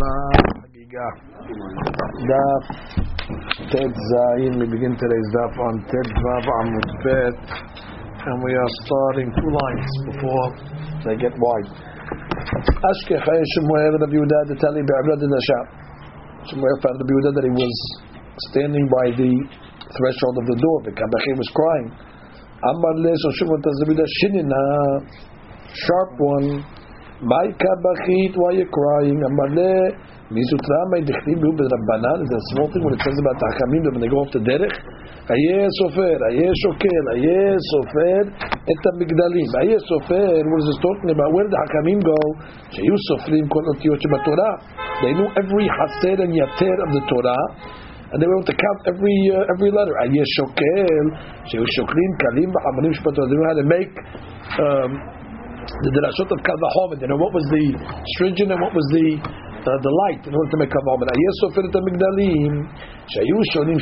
Hagigah. Daf Ted Zayin. We begin today's daf on Ted Vav Amud Bet, and we are starting two lines before they get wide. Ashkechay Shemuel Rabbi Yehuda the Tali be'Avlad Nashah. Shemuel found Rabbi Yehuda that he was standing by the threshold of the door. The Kabachim was crying. Amar le Shemuel Tazavida Shinina, sharp one. My kabachit, why are you crying? Amaleh, mizutra, my dechim, you be rabbanan. Is that small thing when it says about hachamim when they go off the derech? Ayeh sofer, ayeh shokel, ayeh sofer, et hamigdalim. Ayeh sofer, what is this talking about? Where did the hachamim go? Sheyu sofrim kol otiyot shebatorah. They knew every haser and yater of the Torah. And they were able to count every letter. Ayeh shokel, sheyu shoklim kalim ba'amalim shebatorah. They knew how to make the derashot of Kal V'Chomer, you know, what was the stringent and what was the light in order to make Kal V'Chomer. Ayeh sofer et hamigdalim shayu shonim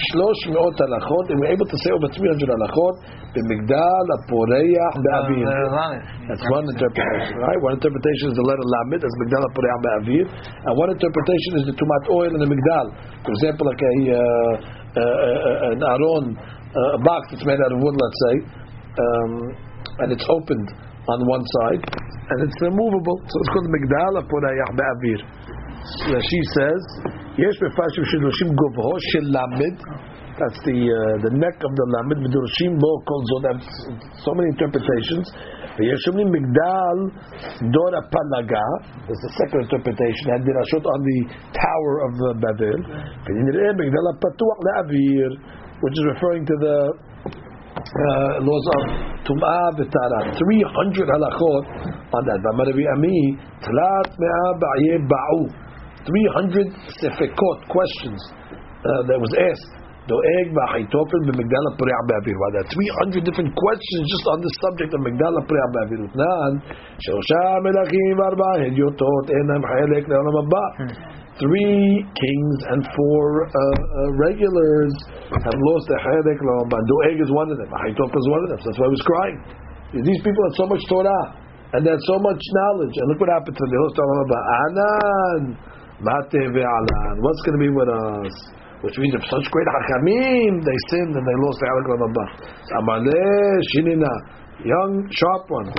300 halachot, and we're able to say over 300 halachot b'migdal haporeach ba'avir. That's one interpretation, right? One interpretation is the letter Lamed as migdal haporeach ba'avir, and one interpretation is the tumat oil in the migdal. For example, like an aron, a box that's made out of wood, let's say, and it's opened on one side, and it's removable, so it's called Migdal HaPorayach Ba'avir. Rashi says, Yesh Mefashim Shidroshim Govho Shil Lamed, that's the neck of the Lamed, Midroshim Bo Kol Zod, so many interpretations. Yeshomim Migdal Dora Palaga, that's the second interpretation, and the Rashot on the tower of Babel, Migdal HaPatuach La'avir, which is referring to the laws of Tum'ah v'Tara, 300 halachot on that. V'amaravi ami tlat me'a ba'ye ba'u, 300 sefikot questions that was asked. Doeg ba'chitopel b'migdal ha'poreach ba'avir. Wow, there are 300 different questions just on the subject of migdal ha'poreach ba'avir. Utnan she'osha melachim v'arba hediotot enam chelek le'olam haba. 3 kings and 4 regulars have lost their chayadek l'olam. Doeg is one of them. Ahitoph is one of them. So that's why I was crying. These people had so much Torah and they had so much knowledge. And look what happened to them. They lost l'olam haba. Anan mate ve'alan. What's going to be with us? Which means if such great hachamim, they sinned and they lost their chayadek l'olam haba. Amaleh shinina, young sharp one.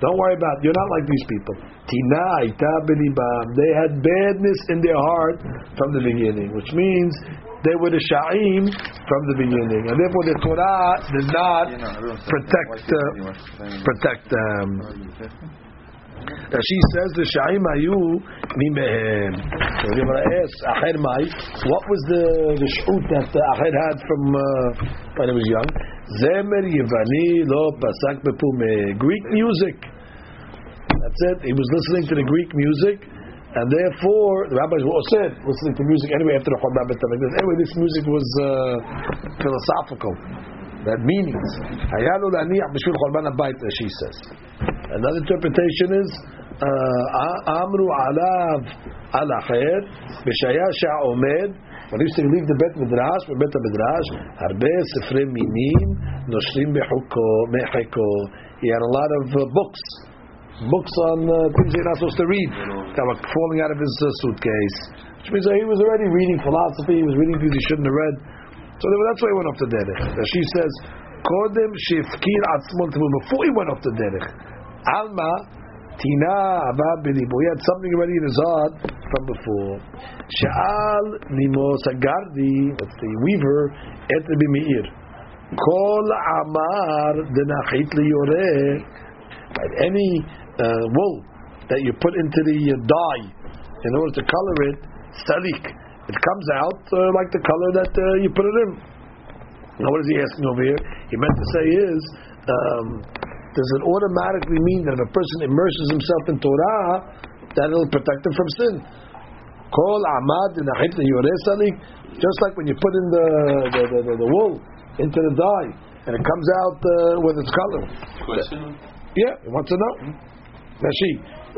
Don't worry about it. You're not like these people. Tina ita b'libam. They had badness in their heart from the beginning, which means they were the sha'im from the beginning, and therefore the Torah did not protect them. She says the sha'im ayu nimehem. So we're going to ask Acher Mai, what was the sh'ut that Acher had from when he was young? Zemer Yevani lo pasak bepume. Greek music. That's it. He was listening to the Greek music, and therefore the rabbis were also listening to music anyway after the Chorban Bet HaMikdash. Anyway, this music was philosophical. That meanings. Hayalu laniach b'shul Chorban Habayit, as she says. Another interpretation is Amru alav alacher b'shaya sha'omed. When he used to leave the Bet Midrash, from Bet Midrash, harbe sifrei minim noshrim meheko. He had a lot of books on things you're not supposed to read that were falling out of his suitcase, which means that he was already reading philosophy, he was reading things he shouldn't have read, so that's why he went off the derech. She says kodem shifkir atzmon, before he went off the derech, alma tina hava b'libo, he had something already in his heart from before. She'al nimo sagardi, that's the weaver, et b'meir kol amar denachit liyoreh, any wool that you put into the dye in order to color it, salik, it comes out like the color that you put it in. Now what is he asking over here? He meant to say is, does it automatically mean that if a person immerses himself in Torah, that it will protect him from sin? Kol amad nahit yoreh salik, just like when you put in the wool into the dye and it comes out with its color. Question? Yeah, he wants to know. Rashi,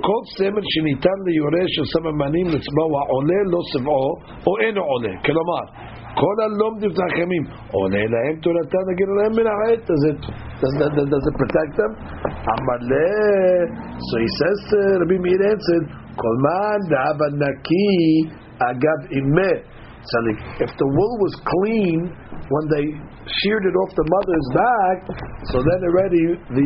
kol semen shenitan liyoreh shel samamanim l'tzma wa'oleh lo sev'o o eno oleh. Kelomar, kol alomdim v'tachamim oleh lahem toratan agir lahem min ha'et. Does it protect them? Amaleh. So he says, Rabbi Meir answered, Kolman da'aba naki agav imeh. If the wool was clean when they sheared it off the mother's back, so then already the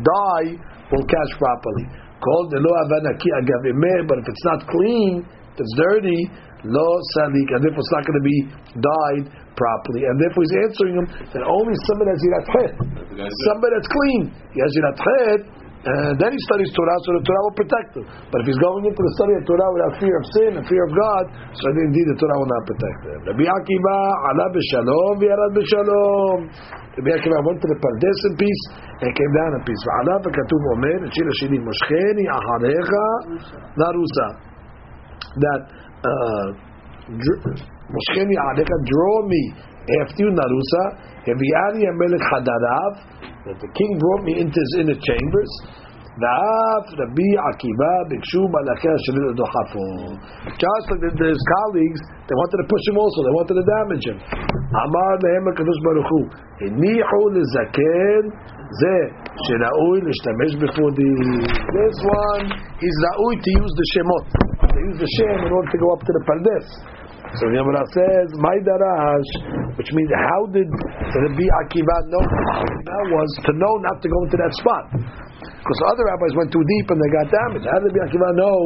dye will catch properly. Called the lo avanaki agav imeh. But if it's not clean, if it's dirty, lo salik, and therefore it's not going to be dyed properly. And therefore he's answering him that only somebody that's yirat chet, somebody that's clean, he has yirat chet, and then he studies Torah, so the Torah will protect him. But if he's going into the study of Torah without fear of sin and fear of God, so then indeed the Torah will not protect him. Rabbi Akiva ala b'shalom v'yarad b'shalom. Rabbi Akiva went to the Pardes in peace and came down in peace. V'ala v'katuv omer shira shini moshcheni acharecha narusa, that moshcheni acharecha, draw me after you narusa, heviani amelech hadarav, that the king brought me into his inner chambers. Just like his colleagues, they wanted to push him also, they wanted to damage him. Amar lehem HaKadosh Baruch Hu, hinichu lezaken zeh sheraui l'shtamesh b'chodi. This one is ra'ui to use the shemot. They use the shem in order to go up to the Pardes. So the Gemara says, "My darash," which means, how did Rabbi Akiva know? That was to know not to go into that spot, because other rabbis went too deep and they got damaged. How did Rabbi Akiva know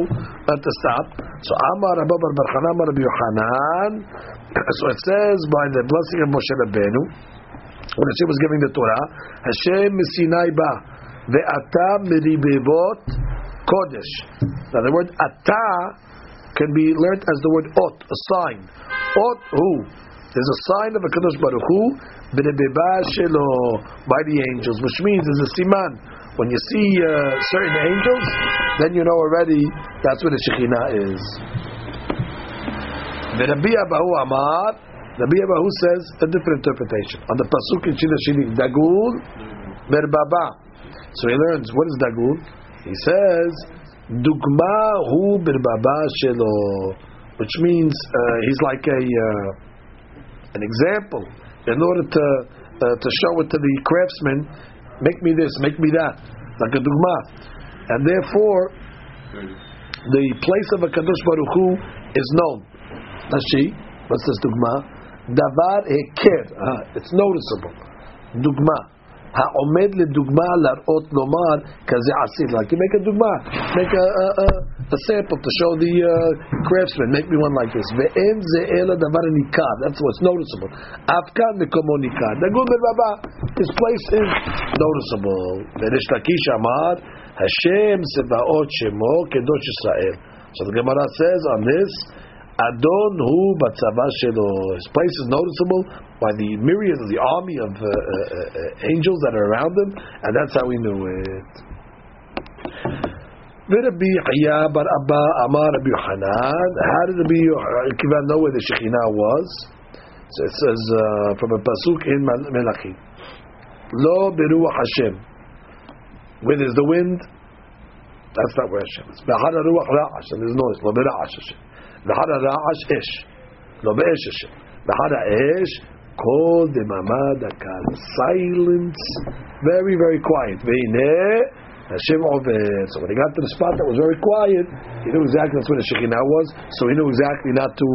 not to stop? So Amar Rabbi Bar Chanan, Rabbi Yochanan. So it says by the blessing of Moshe Rabbeinu, when Hashem was giving the Torah, Hashem misinai ba ve'ata meribevot kodesh. Now the word ata can be learned as the word ot, a sign. Ot hu is a sign of a Kadosh Baruch Hu by the angels, which means it's a siman. When you see certain angels, then you know already that's where the Shekhinah is. The Rabbi Abahu Amar, Rabbi Abahu says a different interpretation on the pasuk in Shira Shirim, Dagul Merbaba. So he learns what is Dagul. He says Dugma hu birbaba shelo, which means he's like an example. In order to show it to the craftsman, make me this, make me that, like a dugma. And therefore, the place of a Kadosh Baruch Hu is known. Nashi, what's this dugma? Davar heker, it's noticeable. Dugma. Ha'omed le'dugma lar'ot lomar kaze asir. Like you make a dugma, make a sample to show the craftsman. Make me one like this. Ve'en ze'ela davar nikar. That's what's noticeable. Afkan mekomo nikar. Dagul berbaba. His place is noticeable. Ve'esh lakish amar Hashem sevaot shemo kedosh Yisrael. So the Gemara says on this, Adon hu batzava shelo. His place is noticeable by the myriad of the army of angels that are around him, and that's how we knew it. Rabbi Yahya bar Abba Amar Rabbi Yochanan. How did Rabbi Akiva know where the Shekhinah was? So it says from a pasuk in Melachim, Lo beruach Hashem. Where there's the wind, that's not where Hashem is. B'hara ruach ra'ash, and there's noise. Lo bera'ash Hashem. B'hara ra'ash ish. Lo be'esh Hashem. B'hara ish. Called the Mamad Akal. Silence. Very, very quiet. Hashem Oved. So when he got to the spot that was very quiet, he knew exactly that's where the Shekhinah was, so he knew exactly not to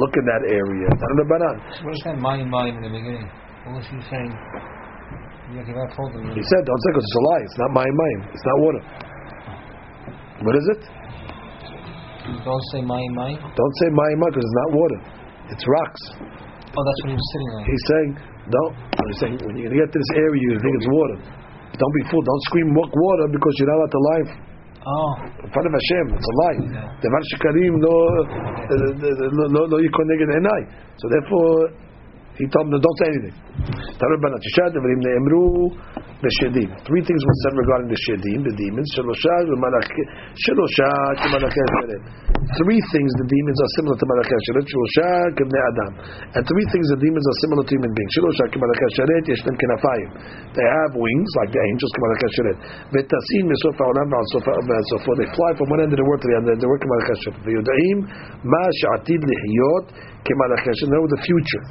look in that area. What is that my in the beginning? What was he saying? He said, don't say because it's a lie. It's not my. It's not water. What is it? Don't say my. Don't say my because it's not water. It's rocks. Oh, that's what he was sitting on. He's saying, he's saying, when you're going to get to this area, you think it's water. Don't be fooled. Don't scream, walk water, because you're not allowed to lie. Oh. In front of Hashem, it's a lie. So therefore, he told them, don't say anything. 3 things were said regarding the shedim, the demons. 3 things the demons are similar to malakei sheret. And 3 things the demons are similar to human beings. They have wings like the angels. They fly from one end of the world to the other. They work know the future.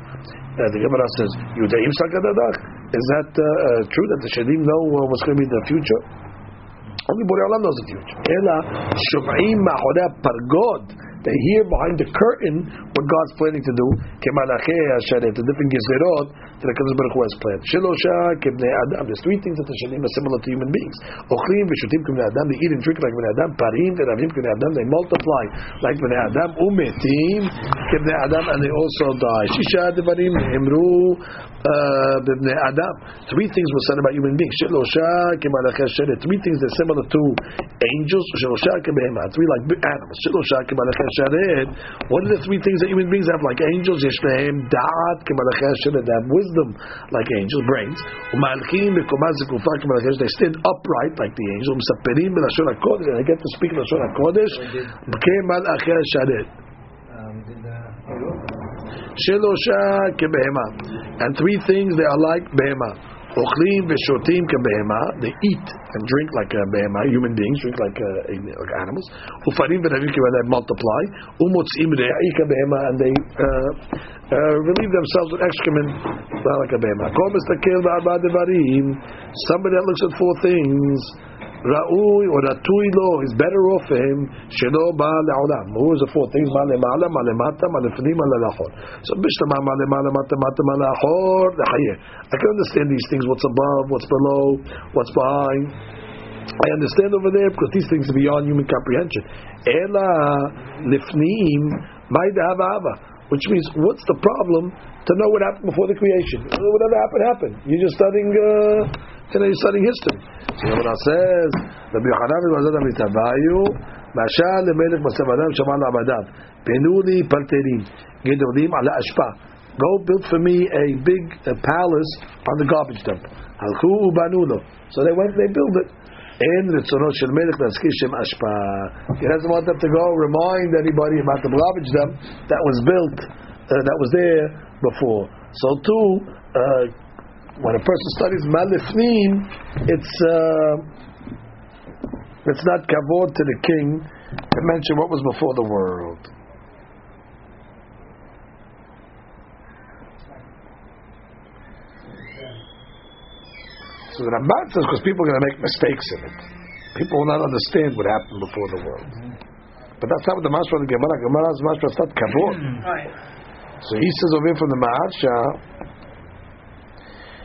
The Gemara says, is that true that the Shadim know what's going to be in the future? only Borei Olam knows the future. Ela shom'im ma'chorei pargod. They hear behind the curtain what God's planning to do. The different gezerot that HaKadosh Baruch Hu has planned. There's three things that the shanim are similar to human beings. They eat and drink like bnei adam. They multiply like bnei adam. And they also die. Three things were said about human beings. Three things that are similar to angels. Three like animals. What are the three things that human beings have like angels? They have wisdom like angels, brains. They stand upright like the angels. They get to speak Lashon HaKodesh. And three things they are like behemah. They eat and drink like a behema. Human beings drink like animals. They multiply. And they relieve themselves with excrement like a behema. Somebody that looks at four things, Ra'ui or Ratui lo is better off for him. Shelo ba le'olam. Who is the four things? Ma le'ma'ala, ma le'mata, ma le'fnim, ma le'lachor. So bishtama ma le'ma'ala, ma le'mata, ma le'lachor. I can understand these things. What's above? What's below? What's behind? I understand over there because these things are beyond human comprehension. Ela lifnim ma'idahava. Which means, what's the problem to know what happened before the creation? Whatever happened. You're just studying, you're studying history. So Yomana says, Rabbi Yochanan ben Azada mitavayu, Mashal lemelech masav adam shaman abadav, penuli parterim, gedolim ala ashpa. Go build for me a big palace on the garbage dump. Halchu ubanulo. So they went and they built it. And Ritzonot Shel Melech Latzkir Shem Ashpa. He doesn't want them to go remind anybody about the garbage dump that was built, that was there before. So too, when a person studies Malifnim, it's not kavod to the king to mention what was before the world. So the Ramban says, because people are going to make mistakes in it. People will not understand what happened before the world. But that's not what the Mashra of the Gemara. Gemara's Mashra is not Kavod. So he says over here from the Maharsha,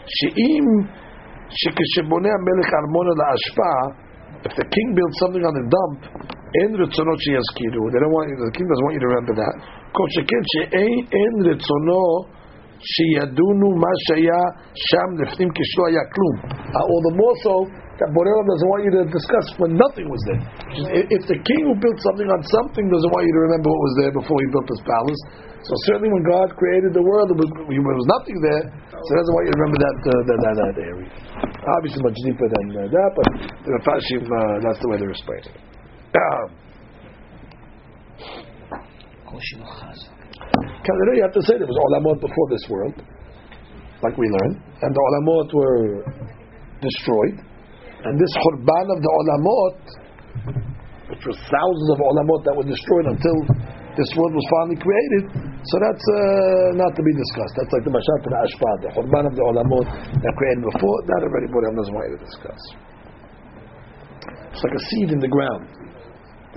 She'im shekesheboneh melech armona la'ashpa, if the king builds something on the dump, en ritzonot sheyazkiru, the king doesn't want you to remember that. Kol sheken she'ein en ritzonot sheyadunu ma shaya sham lifnim kishlo haya klum. All the more so that Borei Olam doesn't want you to discuss when nothing was there. If the king who built something on something doesn't want you to remember what was there before he built his palace, so certainly when God created the world there was nothing there, so he doesn't want you to remember that area. Obviously much deeper than that, but the Mefashim, that's the way they're explaining it. You have to say there was Olamot before this world, like we learned, and the Olamot were destroyed, and this Khurban of the Olamot, which was thousands of Olamot that were destroyed until this world was finally created, so that's not to be discussed. That's like the Mashat and Ashpah, the Khurban of the Olamot that created before, not everybody doesn't want you to discuss. It's like a seed in the ground.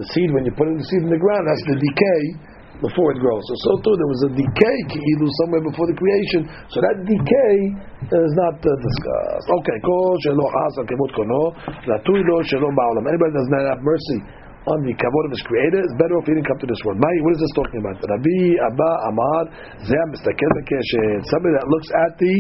The seed, when you put in the seed in the ground, has to decay before it grows. So too, there was a decay ki'ilu somewhere before the creation. So that decay is not discussed. Okay, anybody that does not have mercy on the kavod of his creator, it's better if he didn't come to this world. What is this talking about? Rabbi Abba Amar Zeh Mistakel B'Keshet. Somebody that looks at the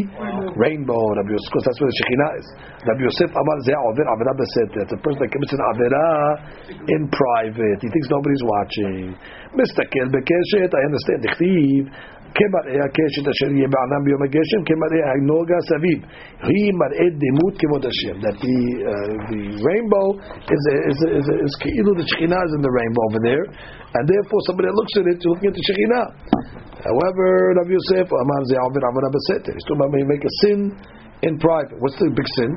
rainbow. Rabbi Yosef, because that's where the Shekhinah is. Rabbi Yosef Amar Zeh Over Avera B'Seter. It's a person that commits an Avera in private. He thinks nobody's watching. Mistakel B'Keshet. I understand the Chiv. He that the rainbow is keilu the Shekhinah is in the rainbow over there, and therefore somebody that looks at it, you're looking at the Shekhinah. However, Rabbi Yosef, he's talking about you make a sin in private. What's the big sin?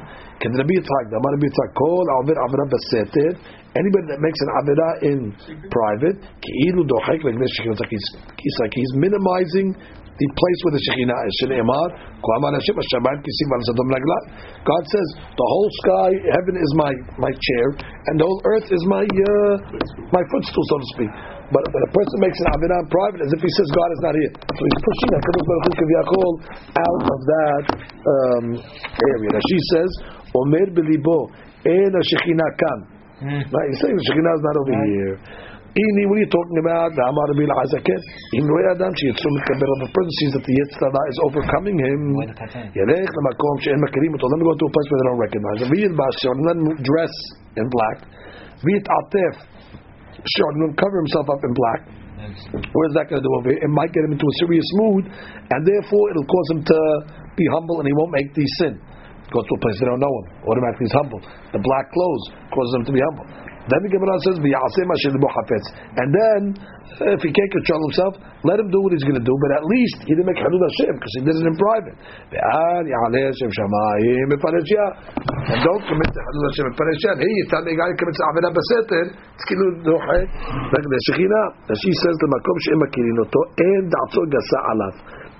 Anybody that makes an avirah in private, it's like he's minimizing the place where the Shekhinah is. Shneimar, Kohamar Hashem, Hashamayim Kisiv Al Sadam Lagla. God says, the whole sky, heaven is my chair, and the whole earth is my footstool, so to speak. But when a person makes an Avinah in private, as if he says God is not here. So he's pushing HaKadosh Baruch Hu Kiviyachol out of that area. Now she says, Omer Belibo, En HaShekhinah Kan. Right? He's saying the Shekhinah is not over here. Ini, what are you talking about? Amar Bil Azaket. In Roy Adam, she assumes that the person sees that the Yetzirah is overcoming him. Yelech Lamakom She'en Makirim. Let me go to a place where they don't recognize him. V'yid Ba'asyon, let him dress in black. V'yid Atef, She'en cover himself up in black. What is that going to do over here? It might get him into a serious mood, and therefore it'll cause him to be humble, and he won't make the sin. Go to a place they don't know him. Automatically he's humble. The black clothes causes him to be humble. Then the Gemara says, and then, if he can't control himself, let him do what he's going to do, but at least he didn't make Hadud Hashem, because he did it in private. And don't commit to Hadud Hashem in Parashat. Hey, if that guy commits Avinah Baseter, it's Kilu Doche. Like the Shekhinah, she says,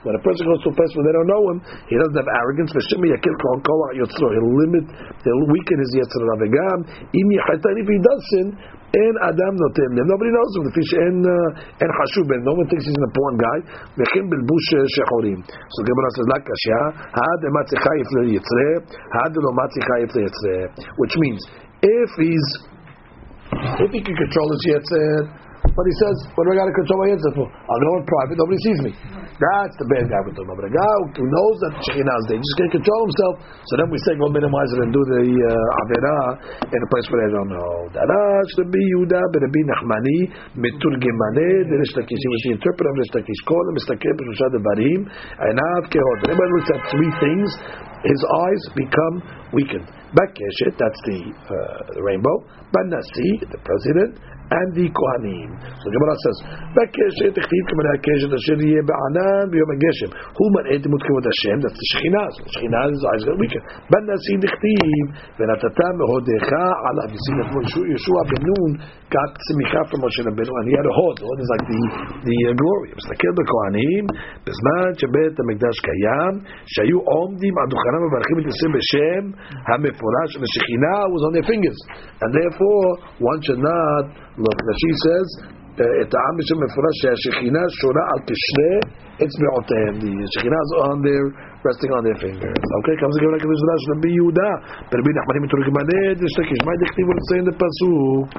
when a person goes to a place where they don't know him, he doesn't have arrogance. He'll limit, he'll weaken his Yetzirah. If he does sin, nobody knows him. No one thinks he's an important guy. So Gemara says, which means, if he can control his Yetzirah, but he says, what do I got to control my answer for? I'll go in private, nobody sees me. That's the bad guy with the Mabra guy who knows that Shekhinah is there. He just can't control himself. So then we say, go minimize it and do the Averah in a place where they don't know. He was the interpreter of Rishtakish. Everybody looks at three things, his eyes become weakened. Bakeshet, that's the rainbow. Banasi, the president. And the Kohanim. So Gemara says, that's the Shekhinah. So Shekhinah's eyes got weaker. You see that Yeshua ben Nun got tzimicha from Moshe Rabbeinu, and he had a hod. The hod is like the glory. Shekhinah was on their fingers, and therefore one should not. Look, she says, the Shekhinah is on there, resting on their fingers. Okay, comes again like this. Rabbi Yehuda, Rabbi Nachman, in the pasuk,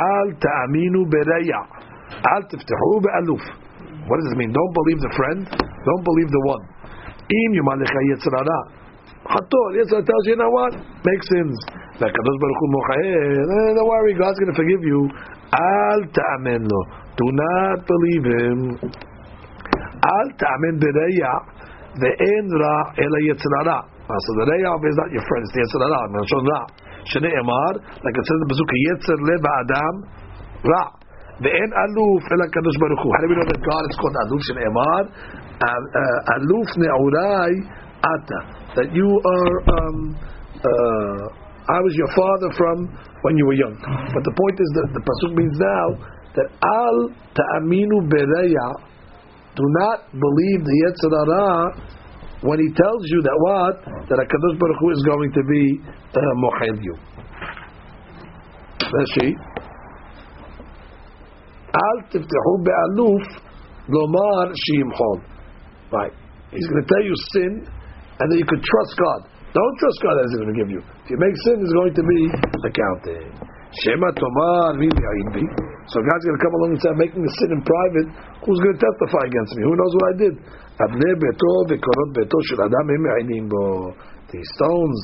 Al ta'aminu beraya, Al tiftahu be'aluf. What does it mean? Don't believe the friend, don't believe the one. Im yumalecha yetzirah. Hatol, yes, I tells you, you know what? Make sins. Like Kadosh Baruch Hu Mochael, don't worry, God's going to forgive you. Al ta'amen lo. Do not believe him. Al ta'amen b'reya ve'en ra ela yetzirara. So the reya is not your friend, it's the yetzirara. Shnei emar, like it says in the Bazooka, yetzir leb adam ra. Ve'en aluf ela Kadosh Baruch Hu. How do we know that God is called aluf? Shnei emar, aluf ne'urai ata. That you are, I was your father from when you were young. But the point is that the pasuk means now that al ta'aminu bereya, do not believe the Yetzirah when he tells you that what? That HaKadosh Baruch Hu is going to be mochel you. That's she. Al tiftehu be'aluf lomar shimchol. Right. He's going to tell you sin, and then you could trust God. Don't trust God that He's going to give you. If you make sin, it's going to be accounting. Shema Tomar V'Yayimbi. So God's going to come along and say, I'm making a sin in private. Who's going to testify against me? Who knows what I did? Abnei Beto V'Korot Beto Shel Adam Hem Me'ayinim Bo. The stones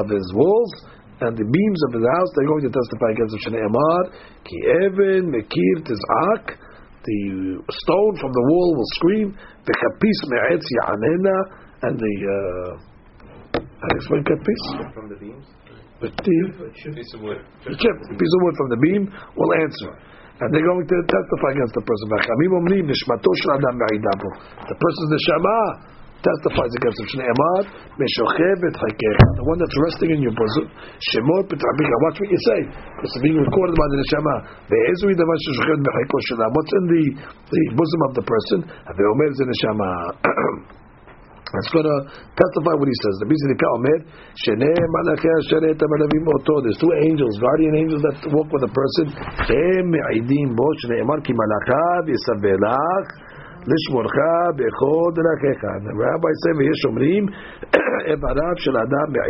of his walls and the beams of his house, they're going to testify against him. Shnei Amar Ki Even Mekir Tiz'ak. The stone from the wall will scream. V'Chapis Me'etz Ya'anena. And the I explain that piece from the beams. A piece of wood from the beam will answer, and they're going to testify against the person. The person's neshama testifies against him. The one that's resting in your bosom. Watch what you say. It's being recorded by the neshama. What's in the bosom of the person? The omer is the neshama. It's going to testify what he says. There's two angels, guardian angels that walk with a person. The rabbis say, the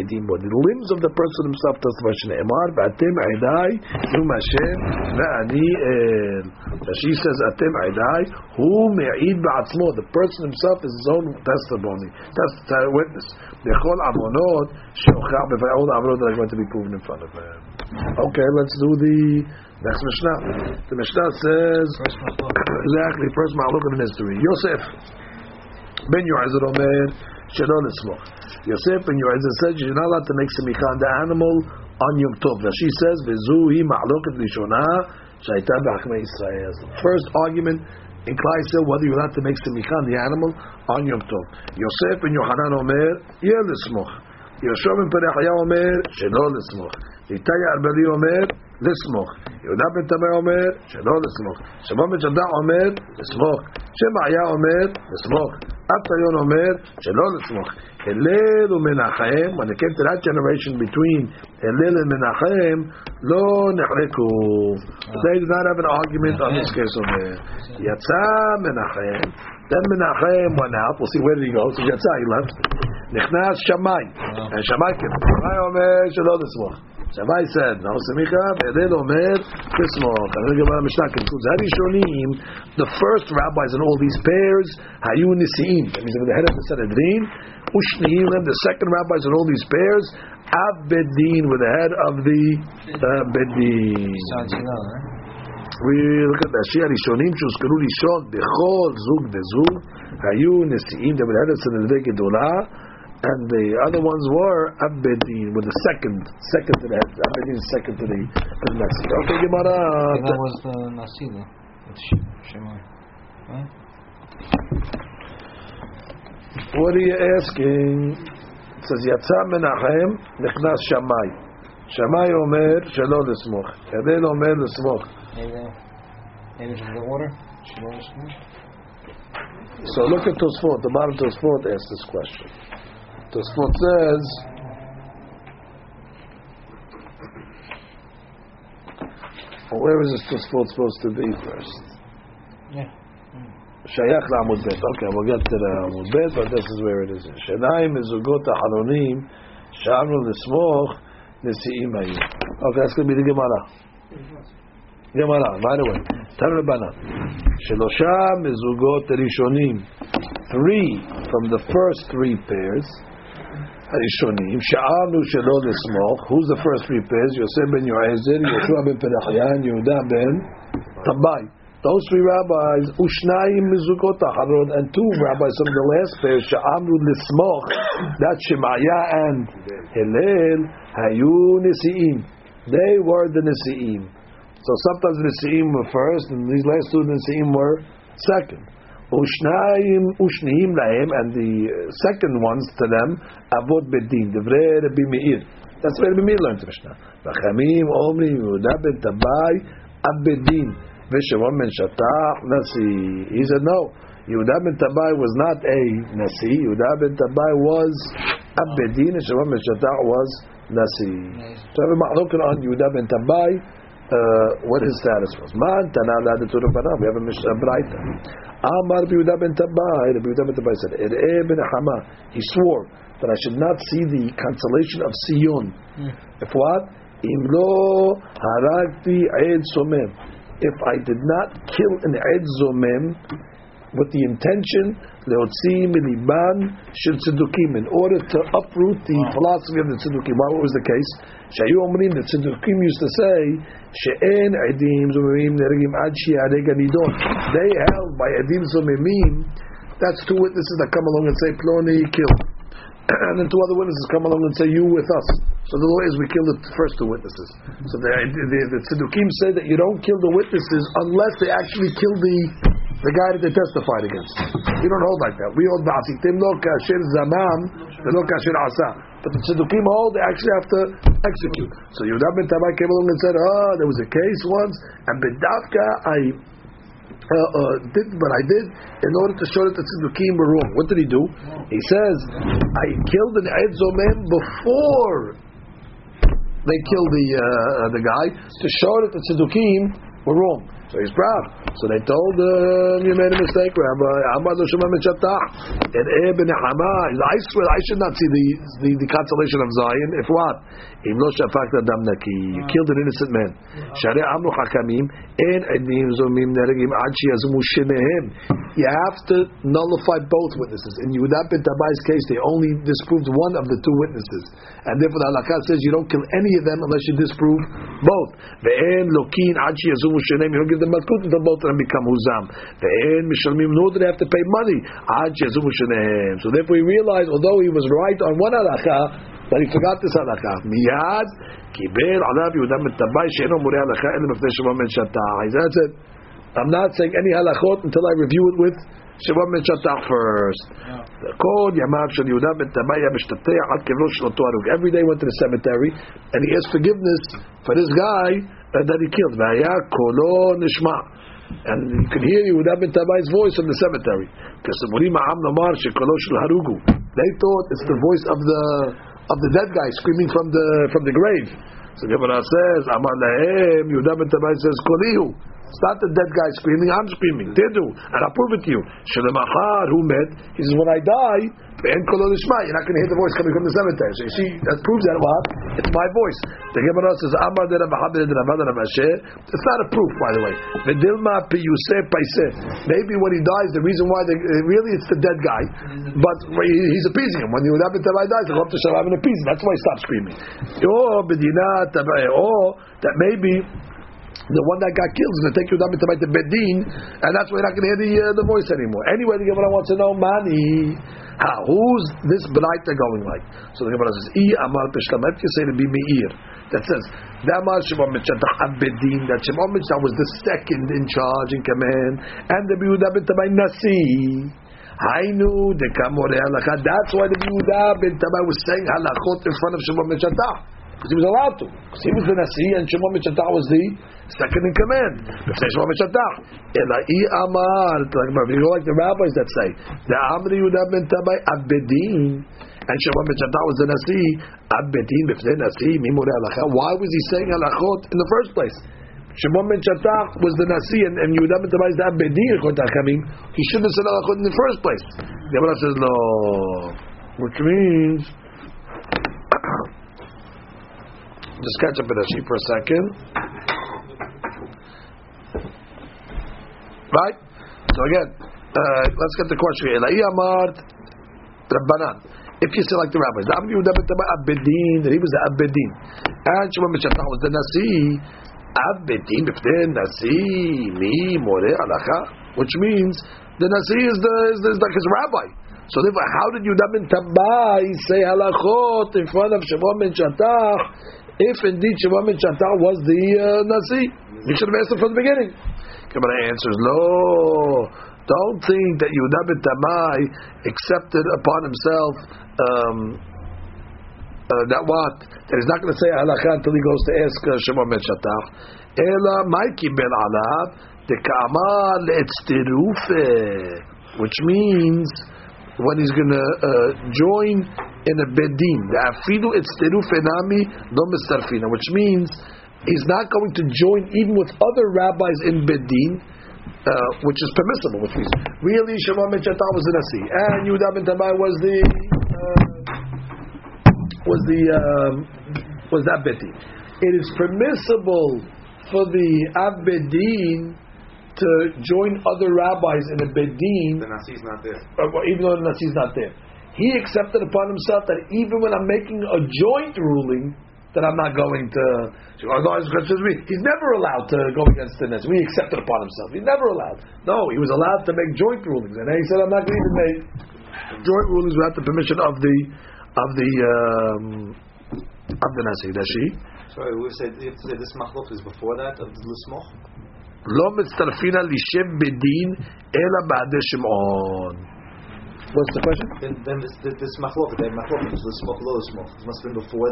limbs of the person himself testify. She says, the person himself is his own testimony. That's the witness. All the amonot are going to be proven in front of him. Okay, let's do the next Mishnah. The Mishnah says, exactly, first Ma'aluk in history. Yosef ben Yo'ezer Omer, Shalom Esmoch. Yosef ben Yo'ezer said, you're not allowed to make semicha on the animal on Yom Tov. She says, Vezuhi Ma'aluk in Rishona, Shaita B'Achmei Israel. First argument in Klaisel, whether you're allowed to make semicha on the animal on Yom Tov. Yosef ben Yohanan Omer, Yel Esmoch. Yosef ben Perechaya Omer, Shalom Esmoch. Itaya Arbeli Omer, לסמוך. יהודה בן תמא אומר שלא לסמוך. שמעון בן יהודה אומר לסמוך. שמעיה אומר לסמוך. אבטליון אומר שלא לסמוך. הלל ומנחם, when it came to that generation between הלל and מנחם, לא נחלקו. They did not have an argument on this case over. יצא מנחם, then מנחם went out, we'll see where did he go, so יצא, he left. נכנס שמאי, שמאי כן. שמאי אומר שלא לסמוך. Shabai said, "Now Semicha, Edel Omer, Tismach." I'm going to give a Mishnah. Concludes. Harishonim, the first rabbis in all these pairs, Hayu Nisiim. That means the head of the Sanhedrin. Ushniim, the second rabbis in all these pairs, Av Bedin, with the head of the Bedin. We look at that. Harishonim, Shuskaru Rishon, Bechol Zug Dezug, Hayu Nisiim. That was the head of the Sanhedrin Gedolah. And the other ones were Abedin with the second to the head. Abedin second to the next. Okay, Gemara. That was the Nasila. It's Shemai. Right? What are you asking? It says Yatsa Menachem Nechnas Shammai. Shammai Omer Shalom Lesmoch. Edel Omer Lesmoch. Maybe it's the water. Shalom Lesmoch. So look at Tosfot. The Baal Tosfot asked this question. Tosfot says, where is this Tosfot supposed to be first? Yeah. Shayach la'amud bet. Okay, we'll get to the amud bet, but this is where it is. Shanaim mizugot ha'chanonim she'amru lesmoch nesi'im hayu. Okay, that's going to be the Gemara, by the way. Tan Rabbana. Shelosha mizugot rishonim. Three from the first three pairs. Harishonim. Sha'alu shelo lesmoch. Who's the first three pairs? Yosef ben Yo'ezer, Yeshua ben Perechaya, and Yehuda ben Tabai. Those three rabbis, Ushnaim mizugot ha'charon, and two rabbis from the last pair, Sha'alu lesmoch, that Shemaya and Hillel, Hayu Nisi'im. They were the Nisi'im. So sometimes the Nisi'im were first, and these last two Nisi'im were second. Ushnaim lahem, and the second ones to them, avod bedin, divrei Rabbi Meir. That's where Rabbi Meir learned the Mishnah. Rachamim, Omri, Yehuda ben Tabai, Abedin, Veshemon ben Shatach, Nasi. He said no. Yehuda ben Tabai was not a Nasi. Yehuda ben Tabai was Abedin, and Shemon ben Shatach was Nasi. So we machloken on Yehuda ben Tabai, what his status was. Man tana la'adat u'rabanah. We have a Mishnah Braita. Amar B'Yehuda ben Tabai, Rabbi Yehuda ben Tabai said, Er'eh ben Hama, he swore that I should not see the consolation of Sion. If what? Im lo haragti eid zomem. If I did not kill an eid zomem with the intention le'otzi miliban shel tzedukim, in order to uproot the philosophy of the tzedukim. Well, what was the case? Shayu omrim, the tzedukim used to say she'en edim zomim neregim ad she'areg hanidon. They held by edim zomim, that's two witnesses that come along and say ploni killed, and then two other witnesses come along and say you with us. So the law is we kill the first two witnesses. So the tzedukim say that you don't kill the witnesses unless they actually kill the the guy that they testified against. We don't hold like that. We hold ba'asitim lo kasher zamam and lo kasher asa. But the tzedukim hold, they actually have to execute. So Yehuda ben Tamai came along and said, there was a case once, and bedavka I did what I did in order to show that the tzedukim were wrong. What did he do? He says, I killed an eid zomem before they killed the guy to show that the tzedukim were wrong. So he's proud. So they told him, you made a mistake, Rabbi. And Ibn Hama, I swear I should not see the consolation of Zion. If what? You killed an innocent man. You have to nullify both witnesses. In Yehuda ben Tammai's case, they only disproved one of the two witnesses. And therefore the halakha says you don't kill any of them unless you disprove both. You don't give the malkut until both of them become huzam. Nor do they have to pay money. So therefore he realized, although he was right on one halakha, that he forgot this halakha. Miyad kiber alav Yehuda ben Tammai she'eno moreh halakha ela mifnei Shimon ben Shattah. That's it. I'm not saying any halakhot until I review it with Shimon ben Shattah first. Every day he went to the cemetery and he asked forgiveness for this guy that he killed. And you can hear Yehuda ben Tammai's voice in the cemetery. They thought it's the voice of the dead guy screaming from the grave. So Gemara says, Yehuda ben Tammai says, it's not the dead guy screaming, I'm screaming. They do, and I'll prove it to you. Who met? He says, when I die, you're not going to hear the voice coming from the cemetery. So you see, that proves that what? It's my voice. The Gemara says, it's not a proof, by the way. Maybe when he dies, the reason why, really it's the dead guy, but he's appeasing him. When the Yehuda ben Tammai dies, he'll go up to Shalom and appease him. That's why he stopped screaming. Or that maybe the one that got killed is going to take Yehuda ben Tammai to Bedin, and that's why you're not going to hear the voice anymore. Anyway, the Gemara wants to know, Mani, who's this B'naita going like? So the Gemara says, I Amar Peshlam, if you say to be Meir, that says, that Shimon ben Shattah was the second in charge, in command, and the Yehuda ben Tammai Nasi. Hainu de Kamore Halakha. That's why the Yehuda ben Tammai was saying Halachot in front of Shimon ben Shattah. Because he was allowed to. Because he was the Nasi and Shimon ben Shattah was the second in command. Say Shimon ben Shattah. Elai Amar. You know, like the rabbis that say, the Amri Yehuda ben Tammai Abedin. And Shimon ben Shattah was the Nasi. Abedin b'fnei Nasi mimore halakha. Why was he saying halachot in the first place? Shimon ben Shattah was the Nasi and Yehuda ben Tammai is the Abedin. He shouldn't have said halachot in the first place. The Gemara says, no. Which means, just catch up with Rashi for a second. Right? So again, let's get the question here. If you say like the rabbis, the Yehuda ben Tammai Abedin, that he was the Abedin. And Shimon ben Shattah was the Nasi. Abedin, b'fnei Nasi, mi moreh halakha. Which means, the Nasi is like his rabbi. So therefore, how did Yehuda ben Tammai say halachot in front of Shimon ben Shattah if indeed Shimon ben Shattah was the Nasi? You should have asked him from the beginning. Gemara answers, no. Don't think that Yehuda ben Tammai accepted upon himself that he's not going to say halachah until he goes to ask Shimon ben Shattah. Ela maiki ben alav deka'amar le'etztirufe, which means when he's going to join in a bedin, the afidu etzteruf enami lo mestarfina, which means he's not going to join even with other rabbis in bedin, which is permissible. Which means really Shimon ben Shattah was the Nasi, and Yehuda ben Tammai was that bedin. It is permissible for the abedin to join other rabbis in a bedin. The Nasi's not there. Even though the Nasi's not there. He accepted upon himself that even when I'm making a joint ruling, that I'm not going to... He's never allowed to go against the Nasi. He accepted upon himself. He's never allowed. No, he was allowed to make joint rulings. And then he said, I'm not going to even make joint rulings without the permission of the Nasi. Sorry, we said if this machlok is before that, of the Lusmoch? What's the question? Then this machlok, the machlok, this machlok, it must have been before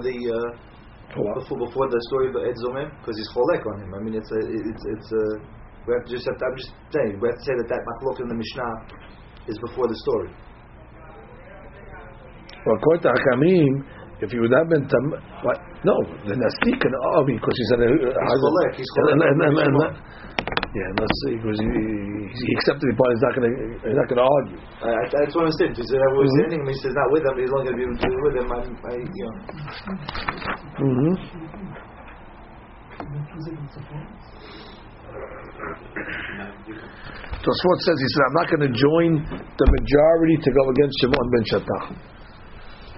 the story of Ed Zomim, because he's cholek on him. I mean, we have to just have to, I'm just saying, we have to say that machlok in the Mishnah is before the story. Well, according to Hakamim, if you would have been no, the Nasik can because he said he accepted the part. He's not going to argue. That's what I'm saying. He said I was standing him. He says not with him. He's not going to be with him. Tosfot says he said I'm not going to join the majority to go against Shimon ben Shattach.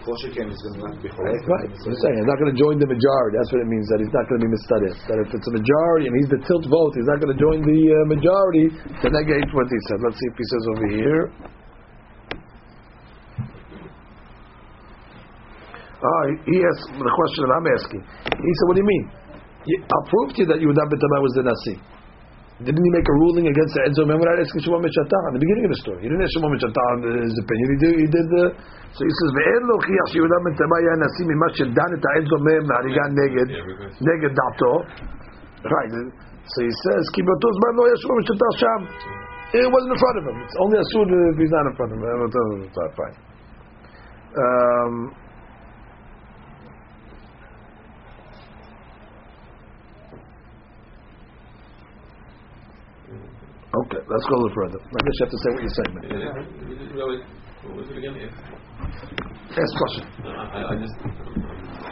Right. I'm not going to join the majority. That's what it means. That he's not going to be mistaken. That if it's a majority and he's the tilt vote, he's not going to join the majority. Then I get what he said. Let's see if he says over here. He asked the question that I'm asking. He said, "What do you mean? I'll prove to you that Yehuda ben Tamai was the Nasi. Didn't he make a ruling against the Edzo Memorad asking Shimon ben Shattach in the beginning of the story? He didn't ask Shimon ben Shattach his opinion. He did the. So he says, "Ve'en lo chiyach Yehuda ben Tamai ya nasi mima shedan et Edzo Mem hariga neged dato." Right. So he says, "Ki b'oto zman lo ya Shimon ben Shattach sham." It wasn't in front of him. It's only asur if he's not in front of him. Fine. Okay, let's go a little further. I guess you have to say what you're saying. What was it again? Yes, question.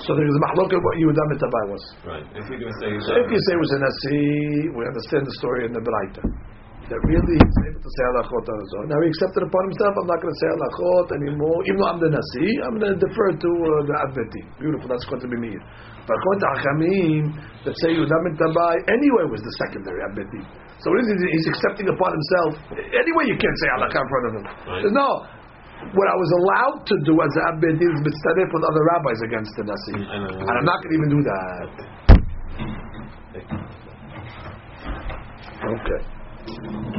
So there's a machlok of what Yehuda ben Tamai was. Right. If you say it was an Nasi, we understand the story in the Beraita. That really he's able to say halachot on his own. Now he accepted upon himself, I'm not going to say halachot anymore. Even though I'm the Nasi, I'm going to defer to the Adventi. Beautiful, that's going to be me. But according to Hakamim, that say Yehuda ben Tamai anyway was the secondary Adventi. So he's accepting upon himself. Anyway, you can't say halakha in front of him. Right. No, what I was allowed to do as an abbed is mitzadef with other rabbis against the Nasi, and I'm not going to even do that. Okay.